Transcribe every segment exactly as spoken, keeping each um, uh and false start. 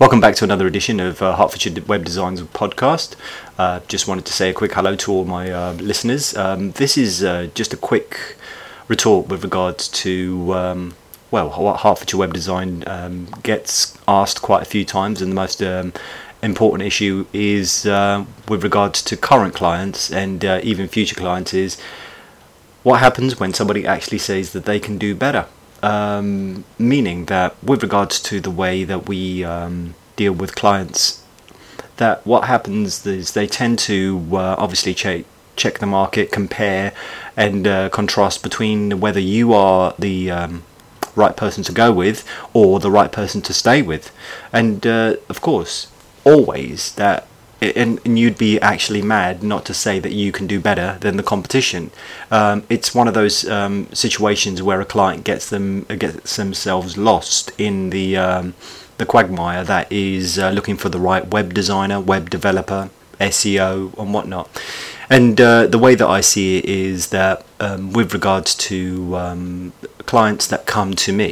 Welcome back to another edition of uh, Hertfordshire Web Designs Podcast. Uh, just wanted to say a quick hello to all my uh, listeners. Um, this is uh, just a quick retort with regards to, um, well, what Hertfordshire Web Design um, gets asked quite a few times, and the most um, important issue is uh, with regards to current clients and uh, even future clients is what happens when somebody actually says that they can do better. Um, meaning that with regards to the way that we um, deal with clients, that what happens is they tend to uh, obviously check check the market, compare and uh, contrast between whether you are the um, right person to go with or the right person to stay with, and uh, of course always that And, and you'd be actually mad not to say that you can do better than the competition. Um, it's one of those um, situations where a client gets them gets themselves lost in the um, the quagmire that is uh, looking for the right web designer, web developer, S E O, and whatnot. And uh, the way that I see it is that um, with regards to um, clients that come to me,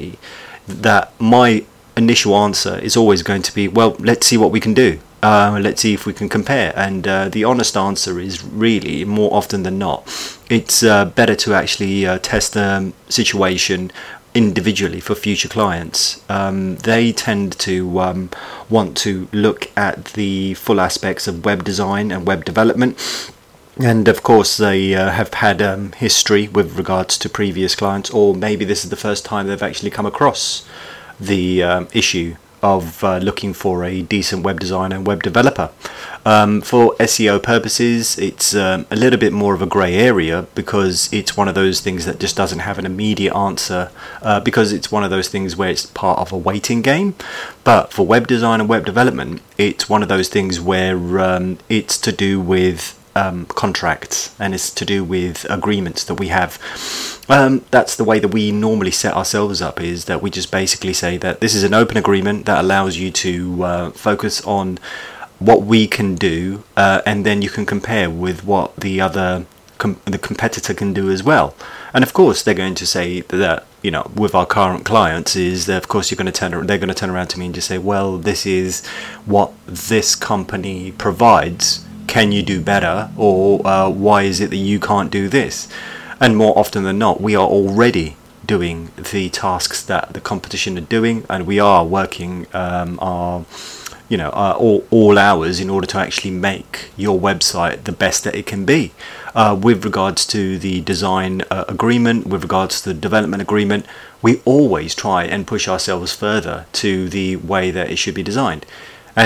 that my initial answer is always going to be, well, let's see what we can do. Uh, let's see if we can compare, and uh, the honest answer is really more often than not it's uh, better to actually uh, test the situation individually for future clients. Um, they tend to um, want to look at the full aspects of web design and web development, and of course they uh, have had um, history with regards to previous clients, or maybe this is the first time they've actually come across the um, issue of uh, looking for a decent web designer and web developer. Um, for S E O purposes, it's um, a little bit more of a grey area, because it's one of those things that just doesn't have an immediate answer, uh, because it's one of those things where it's part of a waiting game. But for web design and web development, it's one of those things where um, it's to do with Um, contracts, and it's to do with agreements that we have. Um, that's the way that we normally set ourselves up, is that we just basically say that this is an open agreement that allows you to uh, focus on what we can do, uh, and then you can compare with what the other com- the competitor can do as well. And of course they're going to say that, you know, with our current clients, is that of course you're going to turn they're going to turn around to me and just say, well, this is what this company provides, can you do better, or uh, why is it that you can't do this? And more often than not, we are already doing the tasks that the competition are doing, and we are working um, our, you know, our all, all hours in order to actually make your website the best that it can be. Uh, with regards to the design uh, agreement, with regards to the development agreement, we always try and push ourselves further to the way that it should be designed.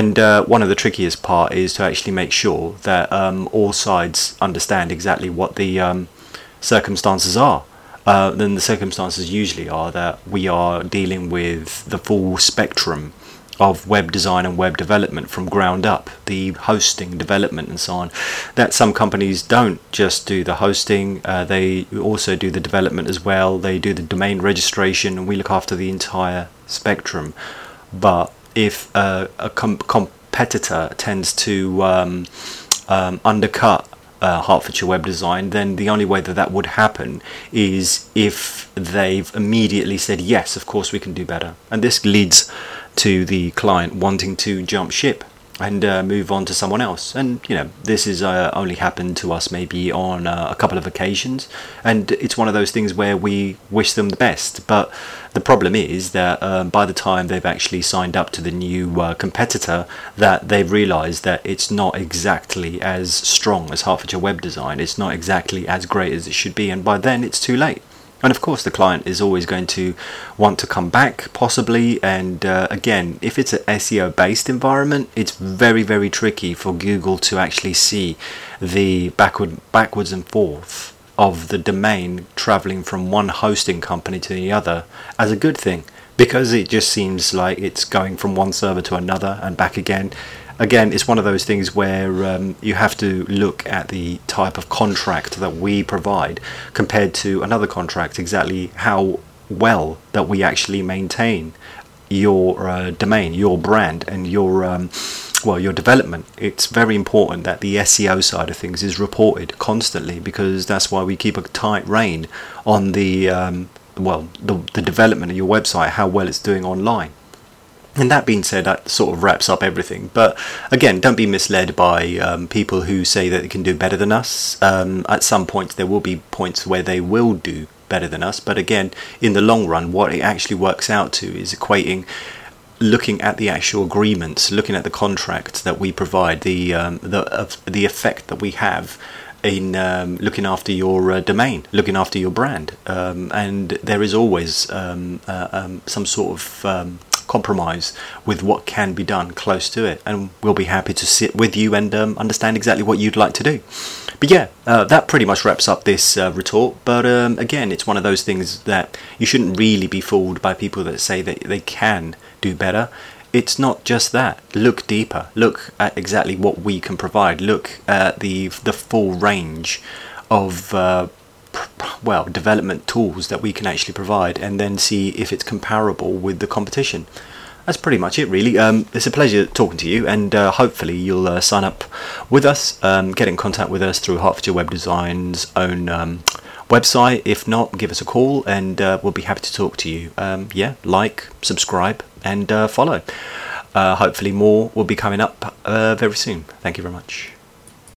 And uh, one of the trickiest part is to actually make sure that um, all sides understand exactly what the um, circumstances are. Uh, then the circumstances usually are that we are dealing with the full spectrum of web design and web development from ground up, the hosting, development and so on. That some companies don't just do the hosting, uh, they also do the development as well, they do the domain registration, and we look after the entire spectrum. But if uh, a com- competitor tends to um, um, undercut uh, Hertfordshire Web Design, then the only way that that would happen is if they've immediately said, yes, of course we can do better. And this leads to the client wanting to jump ship and uh, move on to someone else. And, you know, this is uh, only happened to us maybe on uh, a couple of occasions, and it's one of those things where we wish them the best. But the problem is that um, by the time they've actually signed up to the new uh, competitor, that they've realised that it's not exactly as strong as Hertfordshire Web Design, it's not exactly as great as it should be, and by then it's too late. And of course the client is always going to want to come back, possibly, and uh, again, if it's an S E O based environment, it's very, very tricky for Google to actually see the backward, backwards and forth of the domain traveling from one hosting company to the other as a good thing, because it just seems like it's going from one server to another and back again. Again, it's one of those things where um, you have to look at the type of contract that we provide compared to another contract, exactly how well that we actually maintain your uh, domain, your brand, and your um, well, your development. It's very important that the S E O side of things is reported constantly, because that's why we keep a tight rein on the um, well, the, the development of your website, how well it's doing online. And that being said, that sort of wraps up everything. But again, don't be misled by um, people who say that they can do better than us. Um, at some point, there will be points where they will do better than us. But again, in the long run, what it actually works out to is equating, looking at the actual agreements, looking at the contract that we provide, the um, the uh, the effect that we have in um, looking after your uh, domain, looking after your brand. Um, and there is always um, uh, um, some sort of... Um, compromise with what can be done close to it, and we'll be happy to sit with you and um, understand exactly what you'd like to do. But yeah, uh, that pretty much wraps up this uh, retort. But um, again, it's one of those things that you shouldn't really be fooled by people that say that they can do better. It's not just that. Look deeper. Look at exactly what we can provide. Look at the the full range of uh, well, development tools that we can actually provide, and then see if it's comparable with the competition. That's pretty much it, really. Um, it's a pleasure talking to you, and uh, hopefully you'll uh, sign up with us, um, get in contact with us through Hertfordshire Web Designs' own um, website. If not, give us a call, and uh, we'll be happy to talk to you. Um, yeah, like, subscribe, and uh, follow. Uh, hopefully more will be coming up uh, very soon. Thank you very much.